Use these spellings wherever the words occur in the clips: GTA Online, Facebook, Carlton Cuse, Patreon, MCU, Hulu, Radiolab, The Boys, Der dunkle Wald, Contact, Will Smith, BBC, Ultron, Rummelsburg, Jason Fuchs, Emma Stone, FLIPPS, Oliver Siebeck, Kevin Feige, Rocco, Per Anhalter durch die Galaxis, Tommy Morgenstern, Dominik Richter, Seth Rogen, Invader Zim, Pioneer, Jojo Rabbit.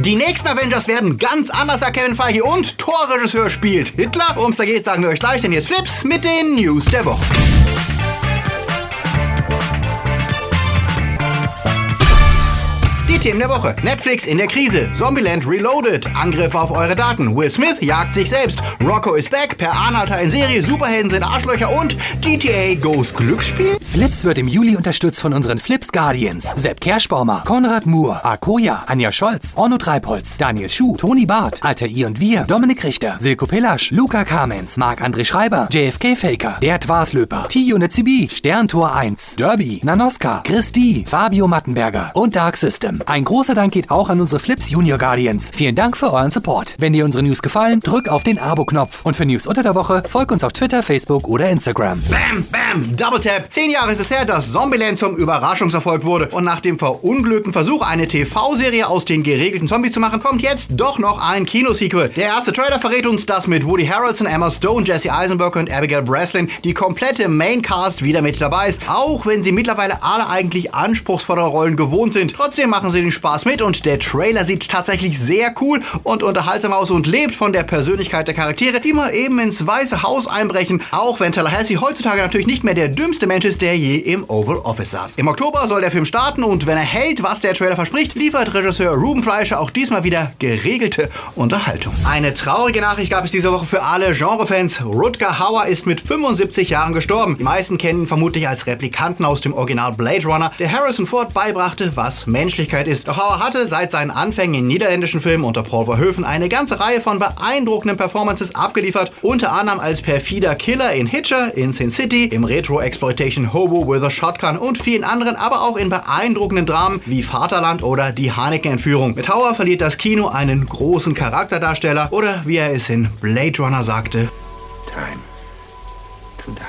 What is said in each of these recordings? Die nächsten Avengers werden ganz anders, als Kevin Feige und Torregisseur spielt Hitler. Worum es da geht, sagen wir euch gleich, denn jetzt Flips mit den News der Woche. Die Themen der Woche. Netflix in der Krise. Zombieland Reloaded. Angriffe auf eure Daten. Will Smith jagt sich selbst. Rocco is back. Per Anhalter in Serie. Superhelden sind Arschlöcher. Und GTA Goes Glücksspiel. Flips wird im Juli unterstützt von unseren Flips Guardians. Sepp Kerschbaumer, Konrad Muhr, Akoya, Anja Scholz, Orno Treibholz, Daniel Schuh, Toni Barth, Alter I und Wir, Dominik Richter, Silko Pillasch, Luca Kamens, Marc-André Schreiber, JFK Faker, Der Twarslöper, T-Unit CB, Sterntor 1, Derby, Nanoska, Christi, Fabio Mattenberger und Dark System. Ein großer Dank geht auch an unsere Flips Junior Guardians. Vielen Dank für euren Support. Wenn dir unsere News gefallen, drück auf den Abo-Knopf. Und für News unter der Woche, folg uns auf Twitter, Facebook oder Instagram. Bam, bam, Double Tap. 10 Jahre ist es her, dass Zombieland zum Überraschungserfolg wurde. Und nach dem verunglückten Versuch, eine TV-Serie aus den geregelten Zombies zu machen, kommt jetzt doch noch ein Kinosequel. Der erste Trailer verrät uns, dass mit Woody Harrelson, Emma Stone, Jesse Eisenberg und Abigail Breslin die komplette Maincast wieder mit dabei ist. Auch wenn sie mittlerweile alle eigentlich anspruchsvollere Rollen gewohnt sind. Trotzdem machen sie den Spaß mit und der Trailer sieht tatsächlich sehr cool und unterhaltsam aus und lebt von der Persönlichkeit der Charaktere, die mal eben ins Weiße Haus einbrechen, auch wenn Tallahassee heutzutage natürlich nicht mehr der dümmste Mensch ist, der je im Oval Office saß. Im Oktober soll der Film starten und wenn er hält, was der Trailer verspricht, liefert Regisseur Ruben Fleischer auch diesmal wieder geregelte Unterhaltung. Eine traurige Nachricht gab es diese Woche für alle Genrefans. Rutger Hauer ist mit 75 Jahren gestorben. Die meisten kennen ihn vermutlich als Replikanten aus dem Original Blade Runner, der Harrison Ford beibrachte, was menschlich ist. Doch Hauer hatte seit seinen Anfängen in niederländischen Filmen unter Paul Verhoeven eine ganze Reihe von beeindruckenden Performances abgeliefert, unter anderem als perfider Killer in Hitcher, in Sin City, im Retro-Exploitation Hobo with a Shotgun und vielen anderen, aber auch in beeindruckenden Dramen wie Vaterland oder Die Haneke-Entführung. Mit Hauer verliert das Kino einen großen Charakterdarsteller oder wie er es in Blade Runner sagte, Time to die.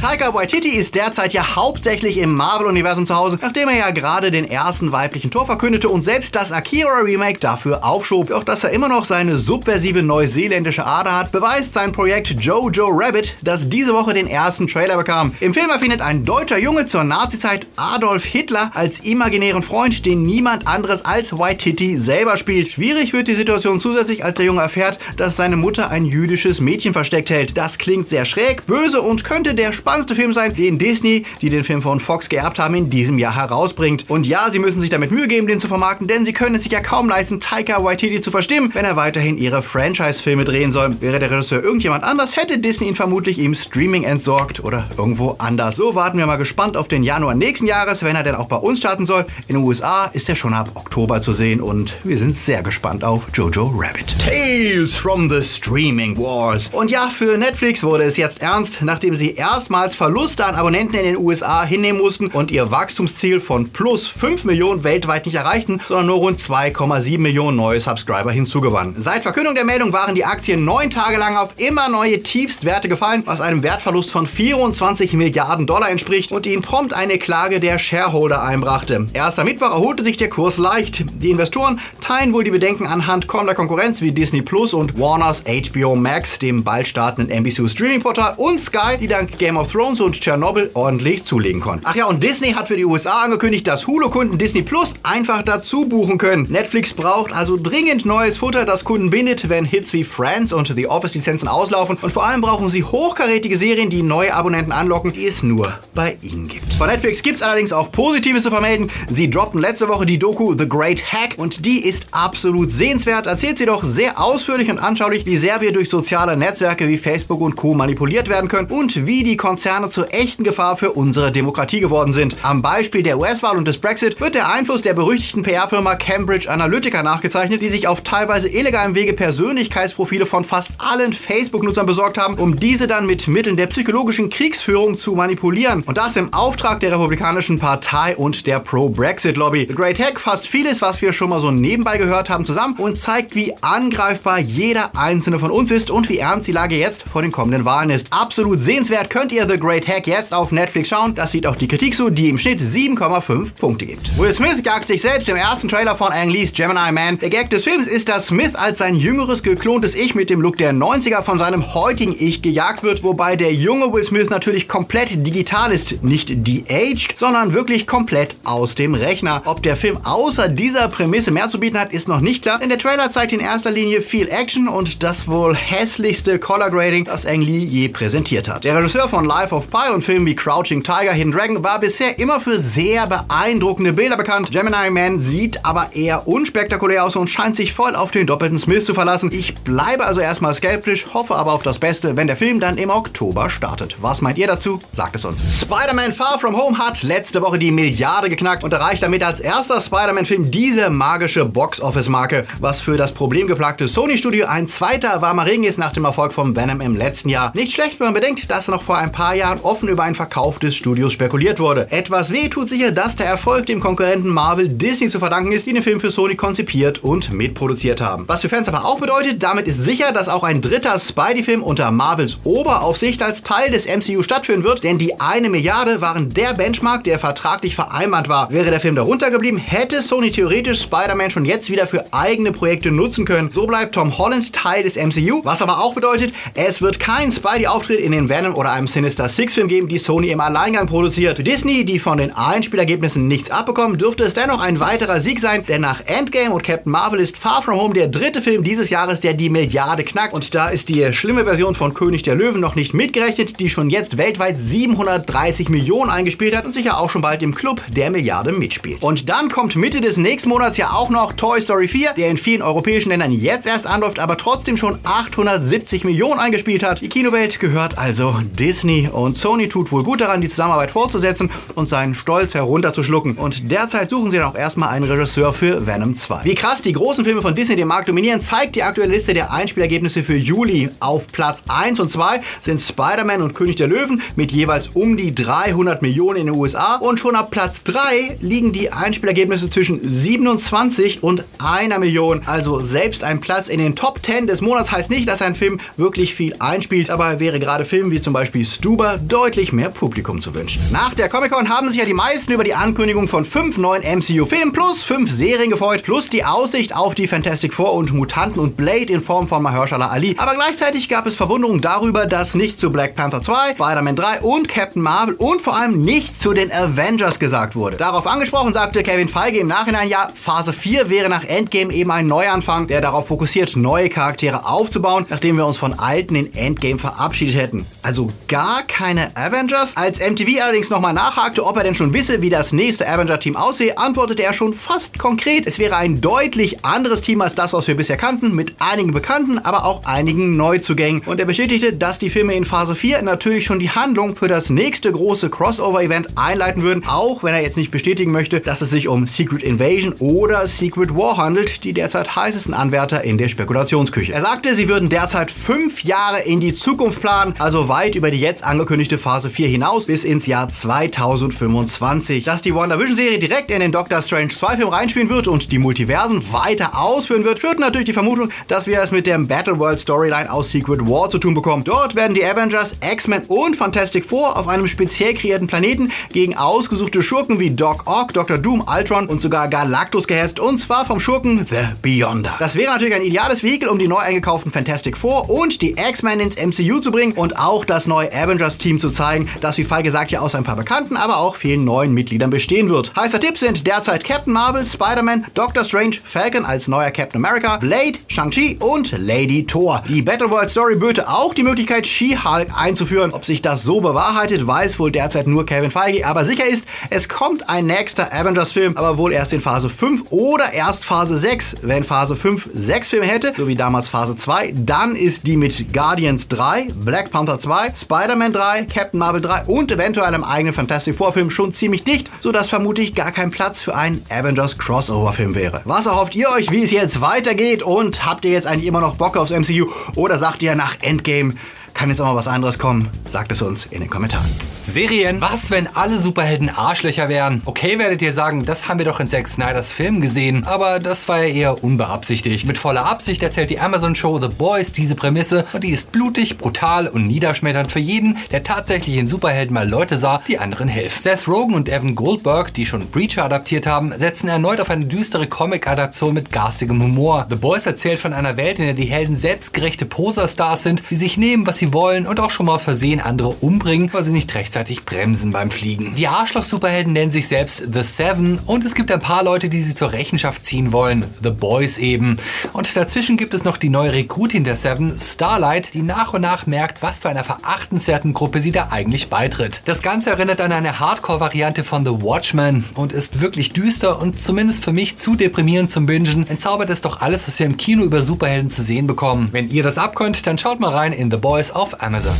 Taika Waititi ist derzeit ja hauptsächlich im Marvel-Universum zu Hause, nachdem er ja gerade den ersten weiblichen Thor verkündete und selbst das Akira-Remake dafür aufschob. Doch dass er immer noch seine subversive neuseeländische Ader hat, beweist sein Projekt Jojo Rabbit, das diese Woche den ersten Trailer bekam. Im Film erfindet ein deutscher Junge zur Nazizeit Adolf Hitler als imaginären Freund, den niemand anderes als Waititi selber spielt. Schwierig wird die Situation zusätzlich, als der Junge erfährt, dass seine Mutter ein jüdisches Mädchen versteckt hält. Das klingt sehr schräg, böse und könnte der spannendste Film sein, den Disney, die den Film von Fox geerbt haben, in diesem Jahr herausbringt. Und ja, sie müssen sich damit Mühe geben, den zu vermarkten, denn sie können es sich ja kaum leisten, Taika Waititi zu verstimmen, wenn er weiterhin ihre Franchise-Filme drehen soll. Wäre der Regisseur irgendjemand anders, hätte Disney ihn vermutlich im Streaming entsorgt oder irgendwo anders. So warten wir mal gespannt auf den Januar nächsten Jahres, wenn er denn auch bei uns starten soll. In den USA ist er schon ab Oktober zu sehen und wir sind sehr gespannt auf Jojo Rabbit. Tales from the Streaming Wars. Und ja, für Netflix wurde es jetzt ernst, nachdem sie erstmal als Verluste an Abonnenten in den USA hinnehmen mussten und ihr Wachstumsziel von plus 5 Millionen weltweit nicht erreichten, sondern nur rund 2,7 Millionen neue Subscriber hinzugewannen. Seit Verkündung der Meldung waren die Aktien 9 Tage lang auf immer neue Tiefstwerte gefallen, was einem Wertverlust von 24 Milliarden Dollar entspricht und ihnen prompt eine Klage der Shareholder einbrachte. Erst am Mittwoch erholte sich der Kurs leicht. Die Investoren teilen wohl die Bedenken anhand kommender Konkurrenz wie Disney Plus und Warners HBO Max, dem bald startenden NBC Streaming Portal und Sky, die dank Game of Thrones und Tschernobyl ordentlich zulegen konnten. Ach ja, und Disney hat für die USA angekündigt, dass Hulu-Kunden Disney Plus einfach dazu buchen können. Netflix braucht also dringend neues Futter, das Kunden bindet, wenn Hits wie Friends und The Office-Lizenzen auslaufen. Und vor allem brauchen sie hochkarätige Serien, die neue Abonnenten anlocken, die es nur bei ihnen gibt. Von Netflix gibt es allerdings auch Positives zu vermelden. Sie droppten letzte Woche die Doku The Great Hack und die ist absolut sehenswert. Erzählt sie doch sehr ausführlich und anschaulich, wie sehr wir durch soziale Netzwerke wie Facebook und Co. manipuliert werden können und wie die Konzerne zur echten Gefahr für unsere Demokratie geworden sind. Am Beispiel der US-Wahl und des Brexit wird der Einfluss der berüchtigten PR-Firma Cambridge Analytica nachgezeichnet, die sich auf teilweise illegalem Wege Persönlichkeitsprofile von fast allen Facebook-Nutzern besorgt haben, um diese dann mit Mitteln der psychologischen Kriegsführung zu manipulieren. Und das im Auftrag der Republikanischen Partei und der Pro-Brexit-Lobby. The Great Hack fasst vieles, was wir schon mal so nebenbei gehört haben, zusammen und zeigt, wie angreifbar jeder einzelne von uns ist und wie ernst die Lage jetzt vor den kommenden Wahlen ist. Absolut sehenswert, könnt ihr The Great Hack jetzt auf Netflix schauen. Das sieht auch die Kritik so, die im Schnitt 7,5 Punkte gibt. Will Smith jagt sich selbst im ersten Trailer von Ang Lees Gemini Man. Der Gag des Films ist, dass Smith als sein jüngeres, geklontes Ich mit dem Look der 90er von seinem heutigen Ich gejagt wird, wobei der junge Will Smith natürlich komplett digital ist, nicht de-aged, sondern wirklich komplett aus dem Rechner. Ob der Film außer dieser Prämisse mehr zu bieten hat, ist noch nicht klar, denn der Trailer zeigt in erster Linie viel Action und das wohl hässlichste Color Grading, das Ang Lee je präsentiert hat. Der Regisseur von Life of Pi und Filmen wie Crouching Tiger, Hidden Dragon war bisher immer für sehr beeindruckende Bilder bekannt. Gemini Man sieht aber eher unspektakulär aus und scheint sich voll auf den doppelten Smith zu verlassen. Ich bleibe also erstmal skeptisch, hoffe aber auf das Beste, wenn der Film dann im Oktober startet. Was meint ihr dazu? Sagt es uns. Spider-Man Far From Home hat letzte Woche die Milliarde geknackt und erreicht damit als erster Spider-Man-Film diese magische Box-Office-Marke, was für das problemgeplagte Sony-Studio ein zweiter warmer Regen ist nach dem Erfolg von Venom im letzten Jahr. Nicht schlecht, wenn man bedenkt, dass noch vor ein paar Jahren offen über einen Verkauf des Studios spekuliert wurde. Etwas weh tut sicher, dass der Erfolg dem Konkurrenten Marvel Disney zu verdanken ist, die den Film für Sony konzipiert und mitproduziert haben. Was für Fans aber auch bedeutet, damit ist sicher, dass auch ein dritter Spidey-Film unter Marvels Oberaufsicht als Teil des MCU stattfinden wird, denn die 1 Milliarde waren der Benchmark, der vertraglich vereinbart war. Wäre der Film darunter geblieben, hätte Sony theoretisch Spider-Man schon jetzt wieder für eigene Projekte nutzen können. So bleibt Tom Holland Teil des MCU, was aber auch bedeutet, es wird keinen Spidey-Auftritt in den Venom oder einem Sinister Six-Film geben, die Sony im Alleingang produziert. Für Disney, die von den Einspielergebnissen nichts abbekommen, dürfte es dennoch ein weiterer Sieg sein, denn nach Endgame und Captain Marvel ist Far From Home der dritte Film dieses Jahres, der die Milliarde knackt. Und da ist die schlimme Version von König der Löwen noch nicht mitgerechnet, die schon jetzt weltweit 730 Millionen eingespielt hat und sicher auch schon bald im Club der Milliarde mitspielt. Und dann kommt Mitte des nächsten Monats ja auch noch Toy Story 4, der in vielen europäischen Ländern jetzt erst anläuft, aber trotzdem schon 870 Millionen eingespielt hat. Die Kinowelt gehört also Disney und Sony tut wohl gut daran, die Zusammenarbeit fortzusetzen und seinen Stolz herunterzuschlucken. Und derzeit suchen sie dann auch erstmal einen Regisseur für Venom 2. Wie krass die großen Filme von Disney den Markt dominieren, zeigt die aktuelle Liste der Einspielergebnisse für Juli. Auf Platz 1 und 2 sind Spider-Man und König der Löwen mit jeweils um die 300 Millionen in den USA und schon ab Platz 3 liegen die Einspielergebnisse zwischen 27 und 1 Million. Also selbst ein Platz in den Top 10 des Monats heißt nicht, dass ein Film wirklich viel einspielt, aber wäre gerade Filmen wie zum Beispiel Stuber deutlich mehr Publikum zu wünschen. Nach der Comic-Con haben sich ja die meisten über die Ankündigung von 5 neuen MCU-Filmen plus 5 Serien gefreut, plus die Aussicht auf die Fantastic Four und Mutanten und Blade in Form von Mahershala Ali. Aber gleichzeitig gab es Verwunderung darüber, dass nicht zu Black Panther 2, Spider-Man 3 und Captain Marvel und vor allem nicht zu den Avengers gesagt wurde. Darauf angesprochen sagte Kevin Feige im Nachhinein, ja, Phase 4 wäre nach Endgame eben ein Neuanfang, der darauf fokussiert, neue Charaktere aufzubauen, nachdem wir uns von alten in Endgame verabschiedet hätten. Also gar keine Avengers? Als MTV allerdings nochmal nachhakte, ob er denn schon wisse, wie das nächste Avenger-Team aussehe, antwortete er schon fast konkret. Es wäre ein deutlich anderes Team als das, was wir bisher kannten, mit einigen Bekannten, aber auch einigen Neuzugängen. Und er bestätigte, dass die Filme in Phase 4 natürlich schon die Handlung für das nächste große Crossover-Event einleiten würden, auch wenn er jetzt nicht bestätigen möchte, dass es sich um Secret Invasion oder Secret War handelt, die derzeit heißesten Anwärter in der Spekulationsküche. Er sagte, sie würden derzeit 5 Jahre in die Zukunft planen, also weit über die jetzt angekündigte Phase 4 hinaus bis ins Jahr 2025. Dass die WandaVision-Serie direkt in den Doctor Strange 2-Film reinspielen wird und die Multiversen weiter ausführen wird, schürt natürlich die Vermutung, dass wir es mit der Battleworld-Storyline aus Secret War zu tun bekommen. Dort werden die Avengers, X-Men und Fantastic Four auf einem speziell kreierten Planeten gegen ausgesuchte Schurken wie Doc Ock, Dr. Doom, Ultron und sogar Galactus gehetzt, und zwar vom Schurken The Beyonder. Das wäre natürlich ein ideales Vehikel, um die neu eingekauften Fantastic Four und die X-Men ins MCU zu bringen und auch das neue Avengers-Team zu zeigen, das wie Feige sagt ja aus ein paar bekannten, aber auch vielen neuen Mitgliedern bestehen wird. Heißer Tipp sind derzeit Captain Marvel, Spider-Man, Doctor Strange, Falcon als neuer Captain America, Blade, Shang-Chi und Lady Thor. Die Battleworld-Story böte auch die Möglichkeit, She-Hulk einzuführen. Ob sich das so bewahrheitet, weiß wohl derzeit nur Kevin Feige, aber sicher ist, es kommt ein nächster Avengers-Film, aber wohl erst in Phase 5 oder erst Phase 6. Wenn Phase 5 6 Filme hätte, so wie damals Phase 2, dann ist die mit Guardians 3, Black Panther 2, Spider-Man 3, Captain Marvel 3 und eventuell einem eigenen Fantastic Four-Film schon ziemlich dicht, sodass vermutlich gar kein Platz für einen Avengers-Crossover-Film wäre. Was erhofft ihr euch, wie es jetzt weitergeht, und habt ihr jetzt eigentlich immer noch Bock aufs MCU oder sagt ihr nach Endgame, kann jetzt auch mal was anderes kommen? Sagt es uns in den Kommentaren. Serien? Was, wenn alle Superhelden Arschlöcher wären? Okay, werdet ihr sagen, das haben wir doch in Zack Snyders Film gesehen, aber das war ja eher unbeabsichtigt. Mit voller Absicht erzählt die Amazon-Show The Boys diese Prämisse und die ist blutig, brutal und niederschmetternd für jeden, der tatsächlich in Superhelden mal Leute sah, die anderen helfen. Seth Rogen und Evan Goldberg, die schon Preacher adaptiert haben, setzen erneut auf eine düstere Comic-Adaption mit garstigem Humor. The Boys erzählt von einer Welt, in der die Helden selbstgerechte Poserstars sind, die sich nehmen, was sie wollen und auch schon mal aus Versehen andere umbringen, weil sie nicht rechtzeitig bremsen beim Fliegen. Die Arschloch-Superhelden nennen sich selbst The Seven und es gibt ein paar Leute, die sie zur Rechenschaft ziehen wollen. The Boys eben. Und dazwischen gibt es noch die neue Rekrutin der Seven, Starlight, die nach und nach merkt, was für einer verachtenswerten Gruppe sie da eigentlich beitritt. Das Ganze erinnert an eine Hardcore-Variante von The Watchmen und ist wirklich düster und zumindest für mich zu deprimierend zum Bingen. Entzaubert es doch alles, was wir im Kino über Superhelden zu sehen bekommen. Wenn ihr das abkönnt, dann schaut mal rein in The Boys auf Amazon.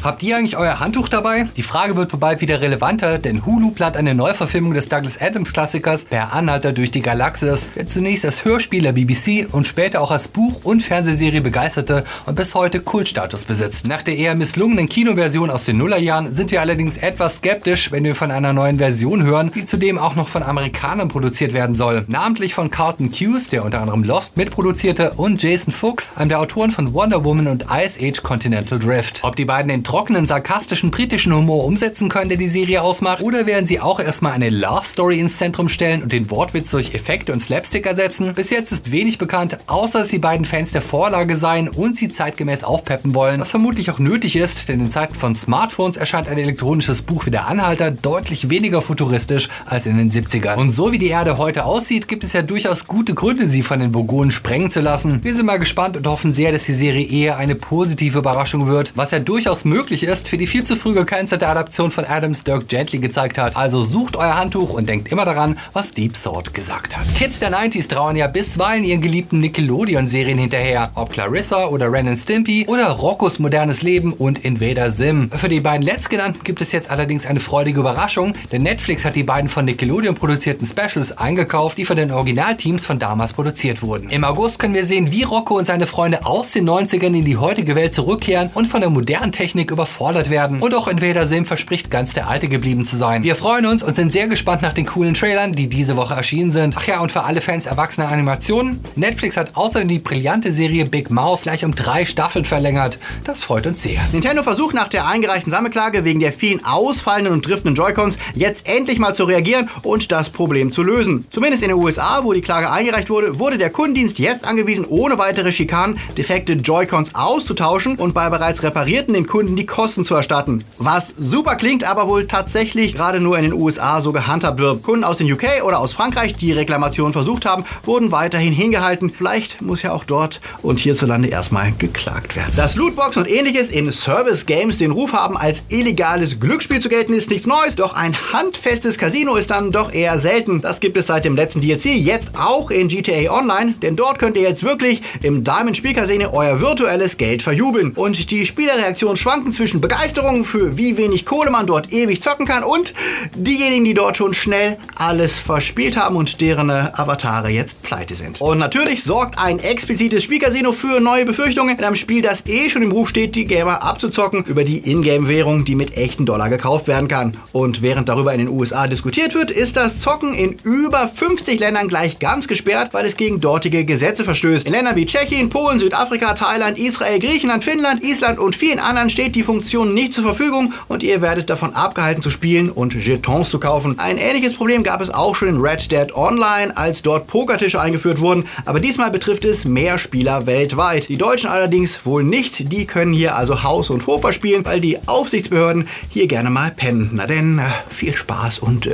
Habt ihr eigentlich euer Handtuch dabei? Die Frage wird bald wieder relevanter, denn Hulu plant eine Neuverfilmung des Douglas Adams Klassikers Per Anhalter durch die Galaxis, der zunächst als Hörspiel der BBC und später auch als Buch- und Fernsehserie begeisterte und bis heute Kultstatus besitzt. Nach der eher misslungenen Kinoversion aus den Nullerjahren sind wir allerdings etwas skeptisch, wenn wir von einer neuen Version hören, die zudem auch noch von Amerikanern produziert werden soll. Namentlich von Carlton Cuse, der unter anderem Lost mitproduzierte, und Jason Fuchs, einem der Autoren von Wonder Woman und Ice Age Continental Drift. Ob die beiden den trockenen, sarkastischen, britischen Humor umsetzen können, der die Serie ausmacht, oder werden sie auch erstmal eine Love-Story ins Zentrum stellen und den Wortwitz durch Effekte und Slapstick ersetzen? Bis jetzt ist wenig bekannt, außer dass die beiden Fans der Vorlage seien und sie zeitgemäß aufpeppen wollen, was vermutlich auch nötig ist, denn in Zeiten von Smartphones erscheint ein elektronisches Buch wie der Anhalter deutlich weniger futuristisch als in den 70ern. Und so wie die Erde heute aussieht, gibt es ja durchaus gute Gründe, sie von den Vogonen sprengen zu lassen. Wir sind mal gespannt und hoffen sehr, dass die Serie eher eine positive Überraschung wird, was ja durchaus möglich ist, für die viel zu früh gecancelte Adaption von Adams Dirk Gently gezeigt hat. Also sucht euer Handtuch und denkt immer daran, was Deep Thought gesagt hat. Kids der 90s trauern ja bisweilen ihren geliebten Nickelodeon-Serien hinterher. Ob Clarissa oder Ren and Stimpy oder Roccos modernes Leben und Invader Zim. Für die beiden letztgenannten gibt es jetzt allerdings eine freudige Überraschung, denn Netflix hat die beiden von Nickelodeon produzierten Specials eingekauft, die von den Originalteams von damals produziert wurden. Im August können wir sehen, wie Rocco und seine Freunde aus den 90ern in die heutige Welt zurückkehren und von der modernen Technik überfordert werden. Und auch Invader Zim verspricht, ganz der Alte geblieben zu sein. Wir freuen uns und sind sehr gespannt nach den coolen Trailern, die diese Woche erschienen sind. Ach ja, und für alle Fans erwachsener Animationen, Netflix hat außerdem die brillante Serie Big Mouth gleich um 3 Staffeln verlängert. Das freut uns sehr. Nintendo versucht nach der eingereichten Sammelklage wegen der vielen ausfallenden und driftenden Joy-Cons jetzt endlich mal zu reagieren und das Problem zu lösen. Zumindest in den USA, wo die Klage eingereicht wurde, wurde der Kundendienst jetzt angewiesen, ohne weitere Schikanen defekte Joy-Cons auszutauschen und bei bereits reparierten den Kunden die Kosten zu erstatten. Was super klingt, aber wohl tatsächlich gerade nur in den USA so gehandhabt wird. Kunden aus den UK oder aus Frankreich, die Reklamationen versucht haben, wurden weiterhin hingehalten. Vielleicht muss ja auch dort und hierzulande erstmal geklagt werden. Dass Lootbox und ähnliches in Service Games den Ruf haben, als illegales Glücksspiel zu gelten, ist nichts Neues. Doch ein handfestes Casino ist dann doch eher selten. Das gibt es seit dem letzten DLC, jetzt auch in GTA Online, denn dort könnt ihr jetzt wirklich im Diamond Spielcasino euer virtuelles Geld verjubeln. Und die Spielerreaktion schwanken zwischen Begeisterung für wie wenig Kohle man dort ewig zocken kann und diejenigen, die dort schon schnell alles verspielt haben und deren Avatare jetzt pleite sind. Und natürlich sorgt ein explizites Spielcasino für neue Befürchtungen in einem Spiel, das eh schon im Ruf steht, die Gamer abzuzocken über die Ingame-Währung, die mit echten Dollar gekauft werden kann. Und während darüber in den USA diskutiert wird, ist das Zocken in über 50 Ländern gleich ganz gesperrt, weil es gegen dortige Gesetze verstößt. In Ländern wie Tschechien, Polen, Südafrika, Thailand, Israel, Griechenland, Finnland, Island und vielen anderen steht die Funktion nicht zur Verfügung und ihr werdet davon abgehalten zu spielen und Jetons zu kaufen. Ein ähnliches Problem gab es auch schon in Red Dead Online, als dort Pokertische eingeführt wurden, aber diesmal betrifft es mehr Spieler weltweit. Die Deutschen allerdings wohl nicht, die können hier also Haus und Hof verspielen, weil die Aufsichtsbehörden hier gerne mal pennen. Na denn, viel Spaß und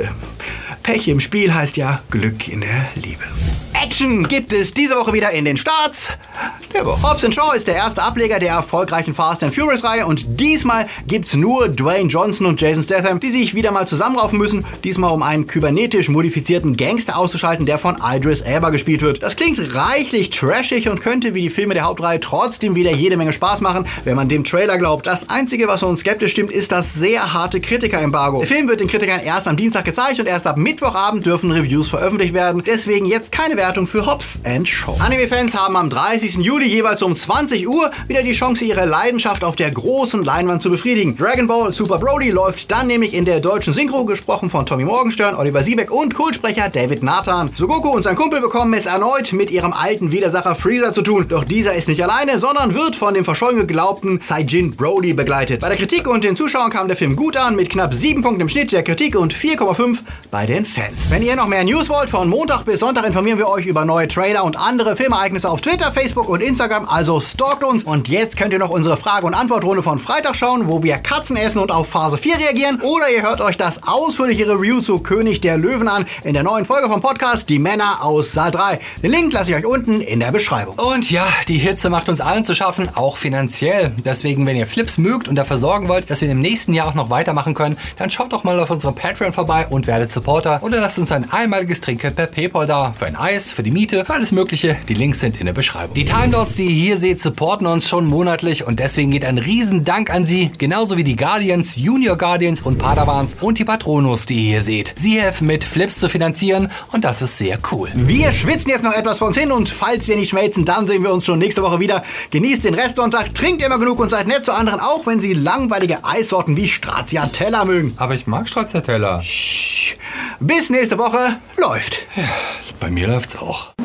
Pech im Spiel heißt ja Glück in der Liebe. Action gibt es diese Woche wieder in den Starts der Woche. Hobbs & Shaw ist der erste Ableger der erfolgreichen Fast and Furious Reihe und diesmal gibt's nur Dwayne Johnson und Jason Statham, die sich wieder mal zusammenraufen müssen, diesmal um einen kybernetisch modifizierten Gangster auszuschalten, der von Idris Elba gespielt wird. Das klingt reichlich trashig und könnte wie die Filme der Hauptreihe trotzdem wieder jede Menge Spaß machen, wenn man dem Trailer glaubt. Das Einzige, was uns skeptisch stimmt, ist das sehr harte Kritikerembargo. Der Film wird den Kritikern erst am Dienstag gezeigt und erst ab Mittwochabend dürfen Reviews veröffentlicht werden. Deswegen jetzt keine Wertung für Hobbs & Shaw. Anime-Fans haben am 30. Juli Judy jeweils um 20 Uhr wieder die Chance, ihre Leidenschaft auf der großen Leinwand zu befriedigen. Dragon Ball Super Broly läuft dann nämlich in der deutschen Synchro, gesprochen von Tommy Morgenstern, Oliver Siebeck und Kultsprecher David Nathan. So Goku und sein Kumpel bekommen es erneut mit ihrem alten Widersacher Freezer zu tun. Doch dieser ist nicht alleine, sondern wird von dem verschollen geglaubten Saijin Broly begleitet. Bei der Kritik und den Zuschauern kam der Film gut an, mit knapp 7 Punkten im Schnitt der Kritik und 4,5 bei den Fans. Wenn ihr noch mehr News wollt, von Montag bis Sonntag informieren wir euch über neue Trailer und andere Filmereignisse auf Twitter, Facebook und Instagram, also stalkt uns. Und jetzt könnt ihr noch unsere Frage- und Antwortrunde von Freitag schauen, wo wir Katzen essen und auf Phase 4 reagieren. Oder ihr hört euch das ausführliche Review zu König der Löwen an in der neuen Folge vom Podcast Die Männer aus Saal 3. Den Link lasse ich euch unten in der Beschreibung. Und ja, die Hitze macht uns allen zu schaffen, auch finanziell. Deswegen, wenn ihr Flips mögt und dafür sorgen wollt, dass wir im nächsten Jahr auch noch weitermachen können, dann schaut doch mal auf unserem Patreon vorbei und werdet Supporter. Oder lasst uns ein einmaliges Trinkgeld per PayPal da, für ein Eis, für die Miete, für alles Mögliche. Die Links sind in der Beschreibung. Die Timedots, die ihr hier seht, supporten uns schon monatlich und deswegen geht ein Riesendank an sie, genauso wie die Guardians, Junior Guardians und Padawans und die Patronus, die ihr hier seht. Sie helfen mit, Flips zu finanzieren und das ist sehr cool. Wir schwitzen jetzt noch etwas vor uns hin und falls wir nicht schmelzen, dann sehen wir uns schon nächste Woche wieder. Genießt den Restsonntag, trinkt immer genug und seid nett zu anderen, auch wenn sie langweilige Eissorten wie Stracciatella mögen. Aber ich mag Stracciatella. Bis nächste Woche. Läuft. Ja, bei mir läuft's auch.